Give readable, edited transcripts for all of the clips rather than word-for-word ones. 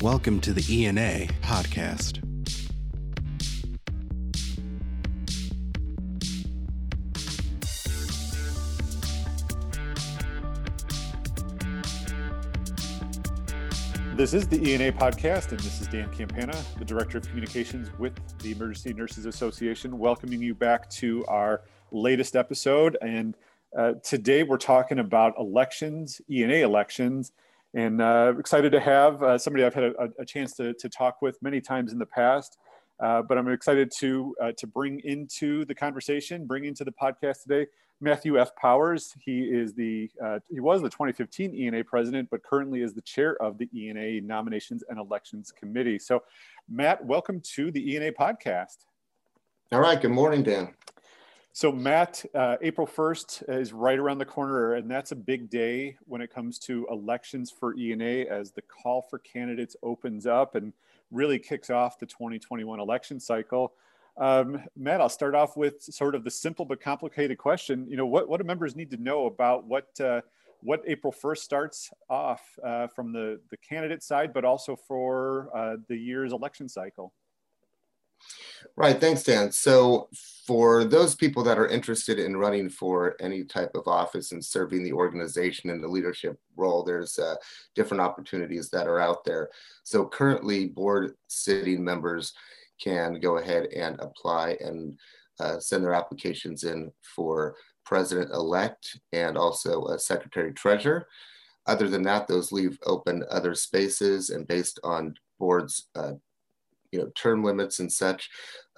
Welcome to the ENA podcast. This is the ENA podcast, and this is Dan Campana, the Director of Communications with the Emergency Nurses Association, welcoming you back to our latest episode. And today we're talking about elections, ENA elections. And excited to have somebody I've had a chance to talk with many times in the past, but I'm excited to bring into the conversation, bring into the podcast today, Matthew F. Powers. He is he was the 2015 ENA president, but currently is the chair of the ENA Nominations and Elections Committee. So, Matt, welcome to the ENA podcast. All right. Good morning, Dan. So Matt, April 1st is right around the corner, and that's a big day when it comes to elections for ENA as the call for candidates opens up and really kicks off the 2021 election cycle. Matt, I'll start off with sort of the simple but complicated question. You know, what do members need to know about what April 1st starts off from the candidate side, but also for the year's election cycle? Right. Thanks, Dan. So for those people that are interested in running for any type of office and serving the organization in the leadership role, there's different opportunities that are out there. So currently board sitting members can go ahead and apply and send their applications in for president-elect and also a secretary-treasurer. Other than that, those leave open other spaces, and based on boards term limits and such,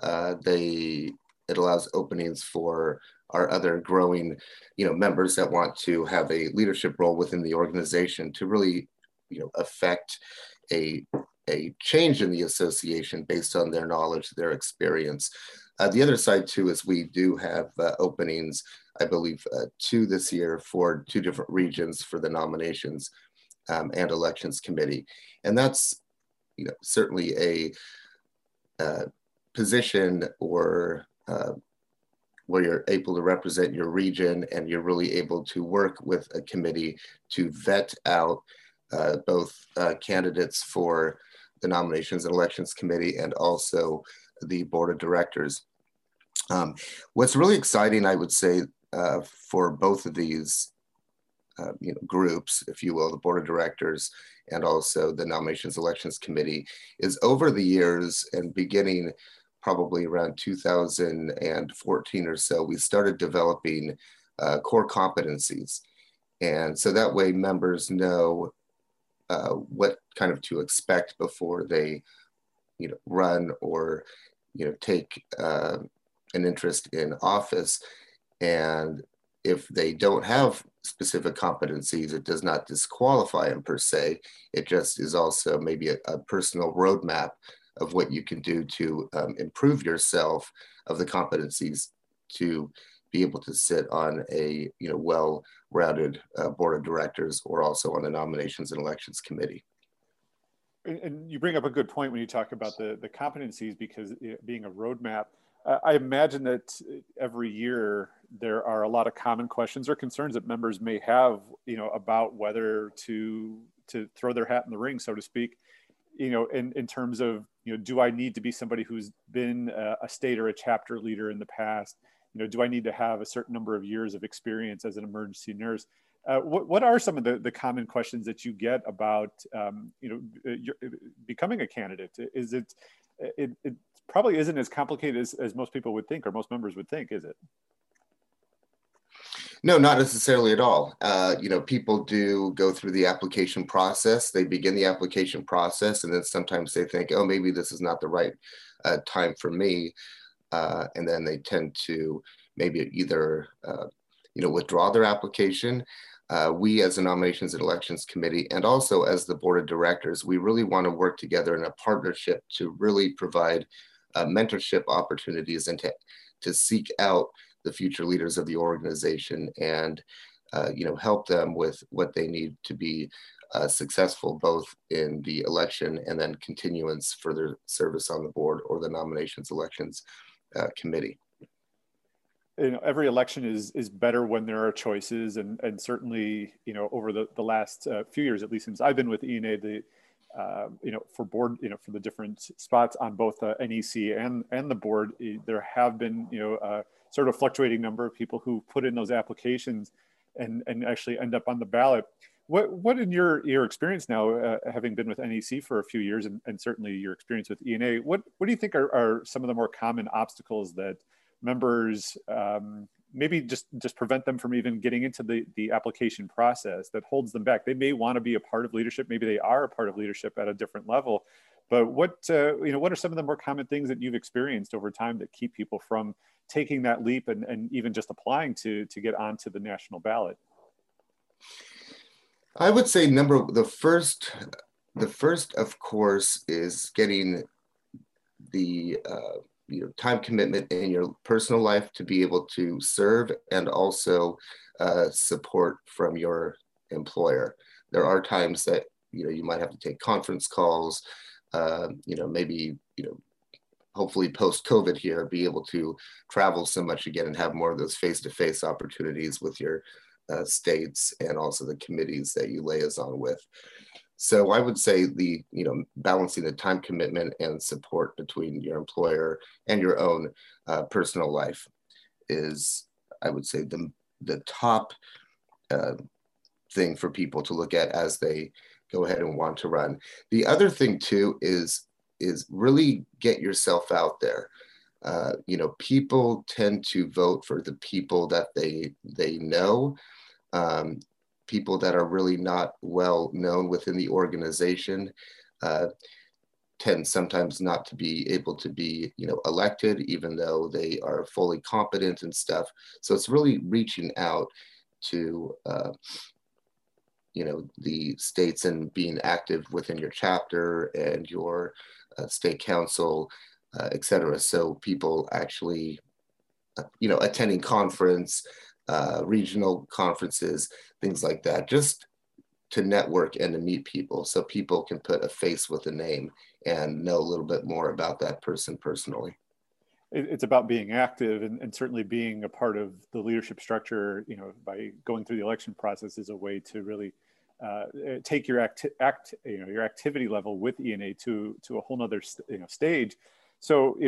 it allows openings for our other growing, members that want to have a leadership role within the organization to really, affect a change in the association based on their knowledge, their experience. The other side too is we do have openings, I believe, two this year for two different regions for the nominations and elections committee, and that's certainly a position or where you're able to represent your region, and you're really able to work with a committee to vet out both candidates for the Nominations and Elections Committee and also the Board of Directors. What's really exciting, I would say, for both of these groups, if you will, the Board of Directors and also the Nominations Elections Committee, is over the years and beginning probably around 2014 or so, we started developing core competencies. And so that way members know what kind of to expect before they run or take an interest in office. And if they don't have specific competencies, it does not disqualify them per se. It just is also maybe a personal roadmap of what you can do to improve yourself of the competencies to be able to sit on a well-rounded board of directors or also on the Nominations and Elections Committee. And you bring up a good point when you talk about the competencies, because it being a roadmap, I imagine that every year there are a lot of common questions or concerns that members may have, about whether to throw their hat in the ring, so to speak, in terms of, do I need to be somebody who's been a state or a chapter leader in the past? Do I need to have a certain number of years of experience as an emergency nurse? What are some of the common questions that you get about, becoming a candidate? Is it probably isn't as complicated as most people would think, or most members would think, is it? No, not necessarily at all. People do go through the application process. They begin the application process, and then sometimes they think, oh, maybe this is not the right time for me. And then they tend to maybe either, withdraw their application. We as the Nominations and Elections Committee and also as the Board of Directors, we really want to work together in a partnership to really provide mentorship opportunities and to seek out the future leaders of the organization and help them with what they need to be successful both in the election and then continuance for their service on the board or the Nominations Elections Committee. Every election is better when there are choices, and certainly over the last few years, at least since I've been with ENA, the for board, for the different spots on both the NEC and the board, there have been, sort of fluctuating number of people who put in those applications and actually end up on the ballot. What in your experience now, having been with NEC for a few years and certainly your experience with E&A, what do you think are some of the more common obstacles that members maybe just prevent them from even getting into the application process that holds them back? They may want to be a part of leadership. Maybe they are a part of leadership at a different level, but what are some of the more common things that you've experienced over time that keep people from taking that leap and even just applying to get onto the national ballot? I would say the first, of course, is getting the time commitment in your personal life to be able to serve, and also support from your employer. There are times that you might have to take conference calls. Hopefully post-COVID here, be able to travel so much again and have more of those face-to-face opportunities with your states and also the committees that you liaison with. So I would say balancing the time commitment and support between your employer and your own personal life is, I would say, the top thing for people to look at as they go ahead and want to run. The other thing too is really get yourself out there. People tend to vote for the people that they know, people that are really not well known within the organization tend sometimes not to be able to be elected, even though they are fully competent and stuff. So it's really reaching out to the states and being active within your chapter and your state council, et cetera. So people actually, attending conference, regional conferences, things like that, just to network and to meet people so people can put a face with a name and know a little bit more about that person personally. It's about being active and certainly being a part of the leadership structure, by going through the election process is a way to really take your your activity level with E&A to a whole nother stage. So,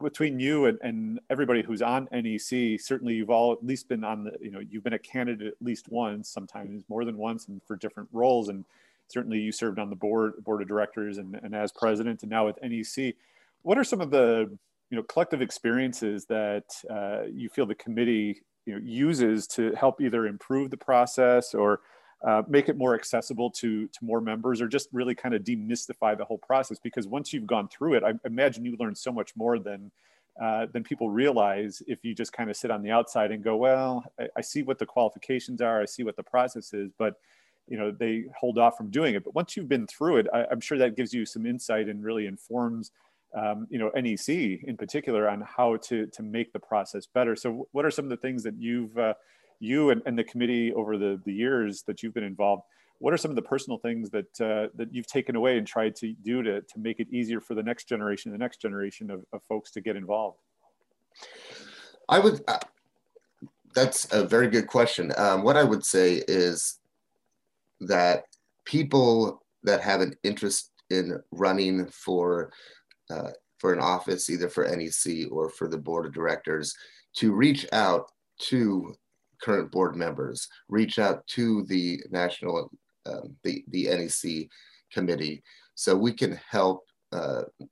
between you and everybody who's on NEC, certainly you've all at least been on you've been a candidate at least once, sometimes more than once, and for different roles. And certainly you served on the board of directors and as president, and now with NEC. What are some of the collective experiences that you feel the committee uses to help either improve the process or make it more accessible to more members, or just really kind of demystify the whole process? Because once you've gone through it, I imagine you learn so much more than people realize if you just kind of sit on the outside and go, well, I see what the qualifications are, I see what the process is, but they hold off from doing it. But once you've been through it, I'm sure that gives you some insight and really informs NEC in particular on how to make the process better. So what are some of the things that you've, you and the committee over the years that you've been involved, what are some of the personal things that you've taken away and tried to do to make it easier for the next generation of folks to get involved? That's a very good question. What I would say is that people that have an interest in running for an office, either for NEC or for the board of directors, to reach out to current board members, reach out to the national, the NEC committee, so we can help,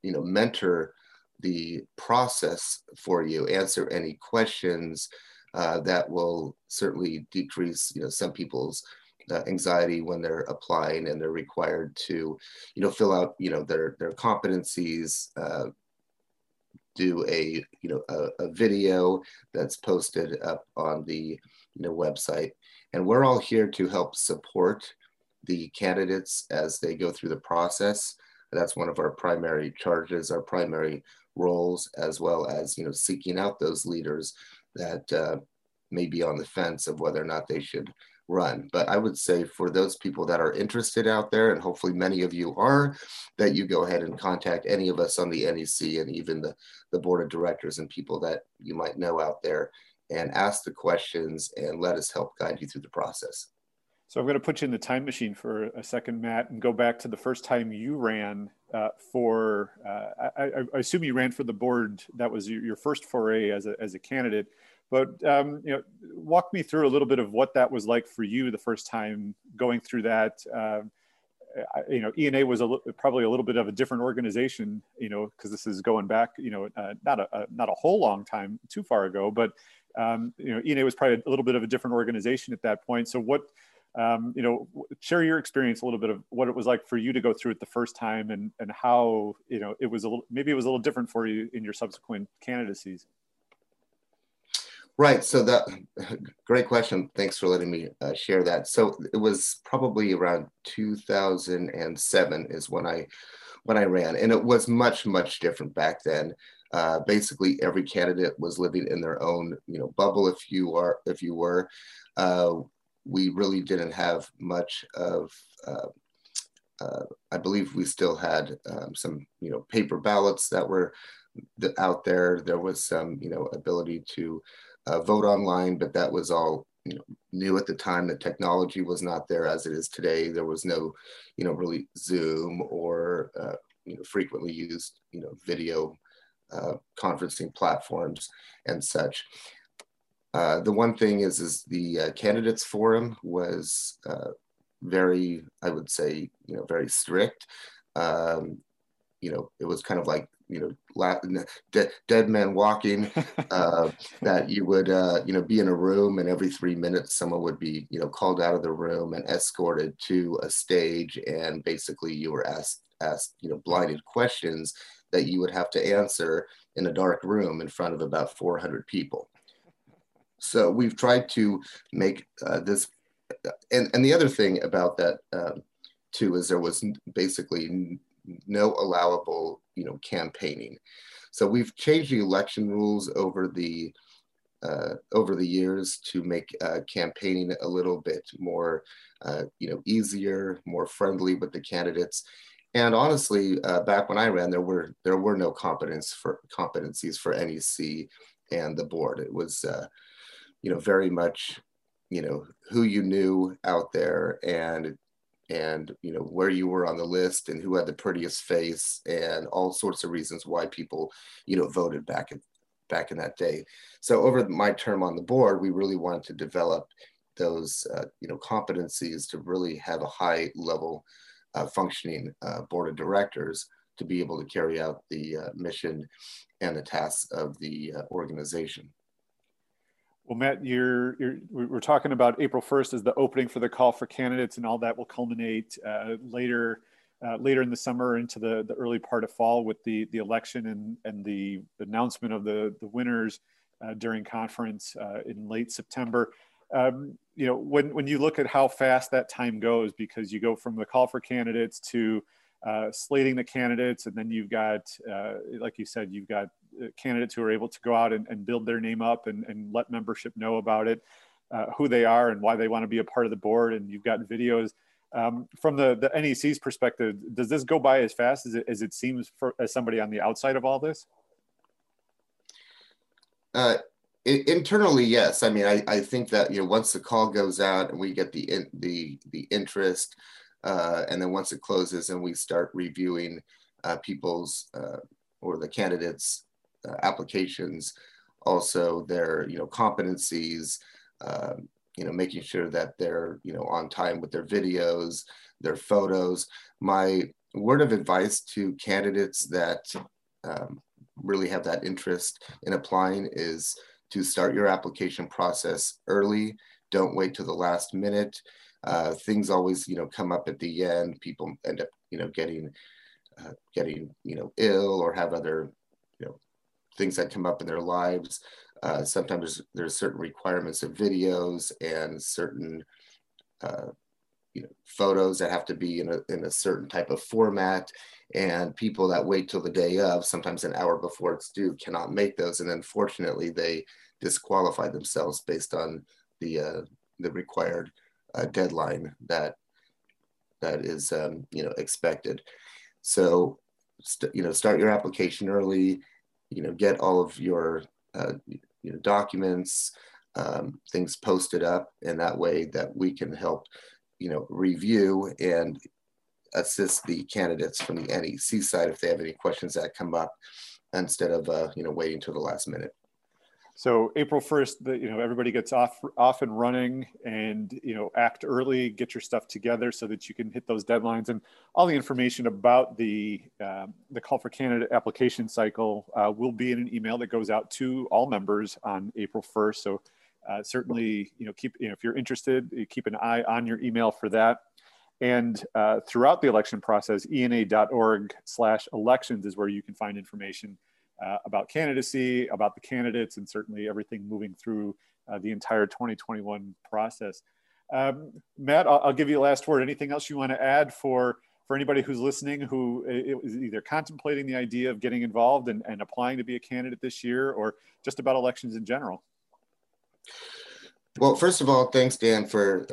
mentor the process for you, answer any questions that will certainly decrease, some people's anxiety when they're applying and they're required to, fill out, their competencies, do a, a video that's posted up on the, website. And we're all here to help support the candidates as they go through the process. That's one of our primary charges, our primary roles, as well as, seeking out those leaders that may be on the fence of whether or not they should run. But I would say for those people that are interested out there, and hopefully many of you are, that you go ahead and contact any of us on the NEC and even the board of directors and people that you might know out there, and ask the questions and let us help guide you through the process. So I'm going to put you in the time machine for a second, Matt, and go back to the first time you ran I assume you ran for the board. That was your first foray as a candidate. But you know, walk me through a little bit of what that was like for you the first time going through that. You know, ENA was probably a little bit of a different organization, you know, because this is going back, you know, not a whole long time, too far ago, but you know, ENA was probably a little bit of a different organization at that point. So what, you know, share your experience a little bit of what it was like for you to go through it the first time, and how, you know, it was a little, maybe it was a little different for you in your subsequent candidacies. Right. So that, great question. Thanks for letting me share that. So it was probably around 2007 is when I ran, and it was much, much different back then. Basically, every candidate was living in their own, you know, bubble. We really didn't have much of. I believe we still had some, you know, paper ballots that were out there. There was some, you know, ability to vote online, but that was all, you know, new at the time. The technology was not there as it is today. There was no, you know, really Zoom or you know, frequently used, you know, video conferencing platforms and such. The one thing is the candidates forum was very, I would say, you know, very strict. You know, it was kind of like, you know, Latin, dead men walking, that you would, you know, be in a room, and every 3 minutes someone would be, you know, called out of the room and escorted to a stage. And basically you were asked, you know, blinded questions that you would have to answer in a dark room in front of about 400 people. So we've tried to make this, and the other thing about that too, is there was basically no allowable, you know, campaigning. So we've changed the election rules over the years to make campaigning a little bit more, you know, easier, more friendly with the candidates. And honestly, back when I ran, there were no competencies for NEC and the board. It was, you know, very much, you know, who you knew out there, and you know, where you were on the list, and who had the prettiest face, and all sorts of reasons why people, you know, voted back in that day. So over my term on the board, we really wanted to develop those, you know, competencies to really have a high level functioning board of directors to be able to carry out the mission and the tasks of the organization. Well, Matt, we're talking about April 1st as the opening for the call for candidates, and all that will culminate later in the summer into the early part of fall with the election and the announcement of the winners during conference in late September. You know, when you look at how fast that time goes, because you go from the call for candidates to slating the candidates, and then you've got, like you said, you've got candidates who are able to go out and build their name up and let membership know about it, who they are and why they want to be a part of the board, and you've got videos. From the NEC's perspective, does this go by as fast as it seems as somebody on the outside of all this? Internally, yes. I mean, I think that, you know, once the call goes out and we get the interest, and then once it closes and we start reviewing people's or the candidates' applications, also their, you know, competencies, you know, making sure that they're, you know, on time with their videos, their photos. My word of advice to candidates that really have that interest in applying is to start your application process early. Don't wait till the last minute. Things always, you know, come up at the end. People end up, you know, getting, you know, ill, or have other, you know, things that come up in their lives. Sometimes there's certain requirements of videos and certain, you know, photos that have to be in a certain type of format. And people that wait till the day of, sometimes an hour before it's due, cannot make those. And unfortunately, they disqualify themselves based on the required deadline that is, you know, expected. So, you know, start your application early, you know, get all of your you know, documents, things posted up, and that way that we can help review and assist the candidates from the NEC side if they have any questions that come up, instead of waiting until the last minute. So April 1st, everybody gets off and running, and act early, get your stuff together so that you can hit those deadlines. And all the information about the Call for Candidate application cycle will be in an email that goes out to all members on April 1st. So certainly, if you're interested, keep an eye on your email for that. And throughout the election process, ena.org/elections is where you can find information about candidacy, about the candidates, and certainly everything moving through the entire 2021 process. Matt, I'll give you the last word. Anything else you want to add for anybody who's listening who is either contemplating the idea of getting involved and applying to be a candidate this year, or just about elections in general? Well, first of all, thanks, Dan, for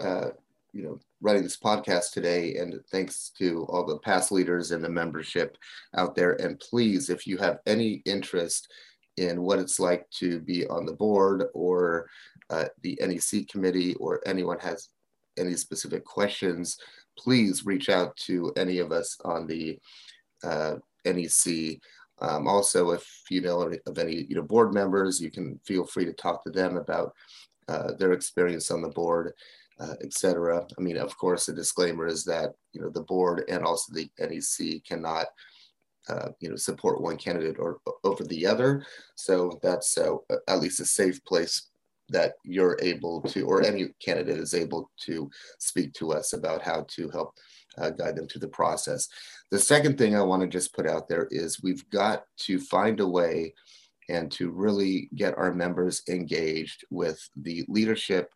running this podcast today, and thanks to all the past leaders and the membership out there. And please, if you have any interest in what it's like to be on the board or the NEC committee, or anyone has any specific questions, please reach out to any of us on the NEC. Also, if you know of any board members, you can feel free to talk to them about their experience on the board, etc. I mean, of course, the disclaimer is that the board and also the NEC cannot support one candidate over the other. So that's at least a safe place that you're able to, or any candidate is able to speak to us about how to help guide them through the process. The second thing I want to just put out there is we've got to find a way and to really get our members engaged with the leadership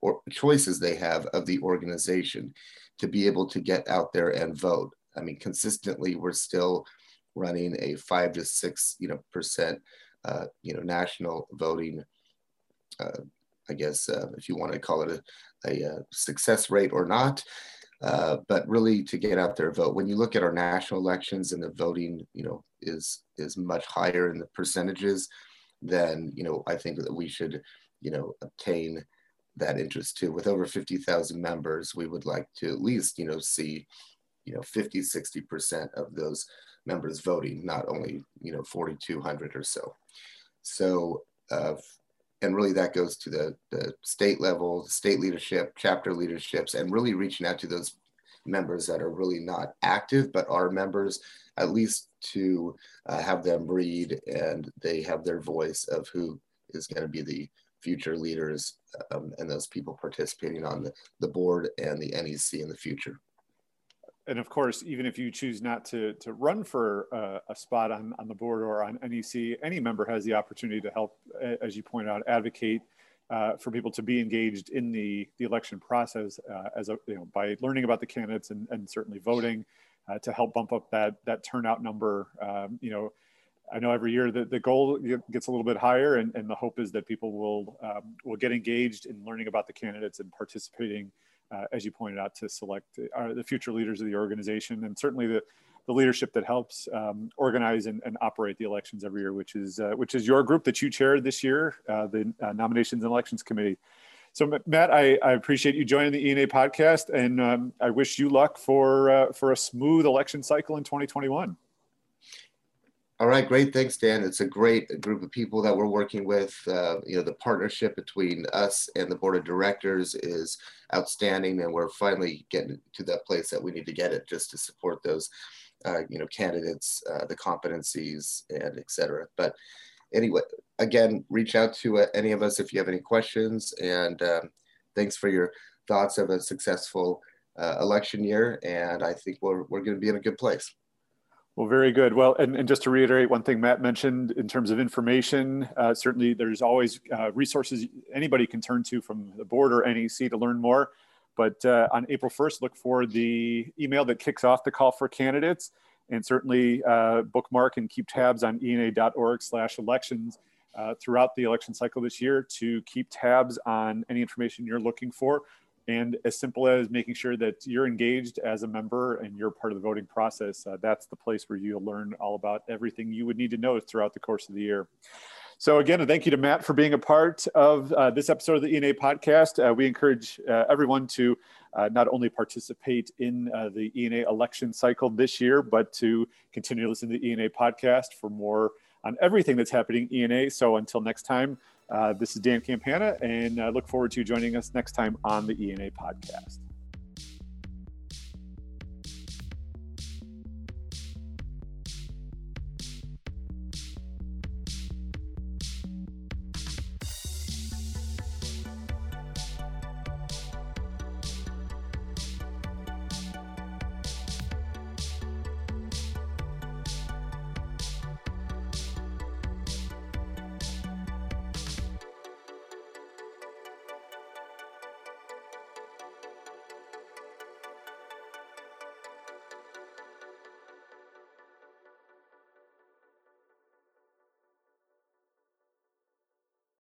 or choices they have of the organization to be able to get out there and vote. I mean, consistently, we're still running a 5 to 6% national voting, I guess, if you want to call it a success rate or not, but really to get out there and vote. When you look at our national elections and the voting, is much higher in the percentages, then, I think that we should, obtain that interest too. With over 50,000 members, we would like to at least, see, 50, 60% of those members voting, not only, 4,200 or so. So, and really that goes to the state level, state leadership, chapter leaderships, and really reaching out to those members that are really not active, but are members, at least to have them read and they have their voice of who is going to be the future leaders and those people participating on the board and the NEC in the future. And of course, even if you choose not to run for a spot on the board or on NEC, any member has the opportunity to help, as you point out, advocate for people to be engaged in the election process by learning about the candidates and certainly voting to help bump up that turnout number. I know every year the goal gets a little bit higher, and the hope is that people will get engaged in learning about the candidates and participating, as you pointed out, to select the future leaders of the organization, and certainly the leadership that helps organize and operate the elections every year, which is your group that you chaired this year, the Nominations and Elections Committee. So Matt, I appreciate you joining the ENA podcast, and I wish you luck for a smooth election cycle in 2021. All right, great. Thanks, Dan. It's a great group of people that we're working with. The partnership between us and the board of directors is outstanding, and we're finally getting to that place that we need to get it, just to support those, candidates, the competencies, and et cetera. But anyway, again, reach out to any of us if you have any questions, and thanks for your thoughts of a successful election year. And I think we're going to be in a good place. Well, very good. Well, and just to reiterate one thing Matt mentioned in terms of information, certainly there's always resources anybody can turn to from the board or NEC to learn more. But on April 1st, look for the email that kicks off the call for candidates, and certainly bookmark and keep tabs on ena.org/elections throughout the election cycle this year to keep tabs on any information you're looking for. And as simple as making sure that you're engaged as a member and you're part of the voting process, that's the place where you'll learn all about everything you would need to know throughout the course of the year. So again, thank you to Matt for being a part of this episode of the ENA podcast. We encourage everyone to not only participate in the ENA election cycle this year, but to continue to listen to the ENA podcast for more on everything that's happening ENA. So until next time, this is Dan Campana, and I look forward to you joining us next time on the ENA podcast.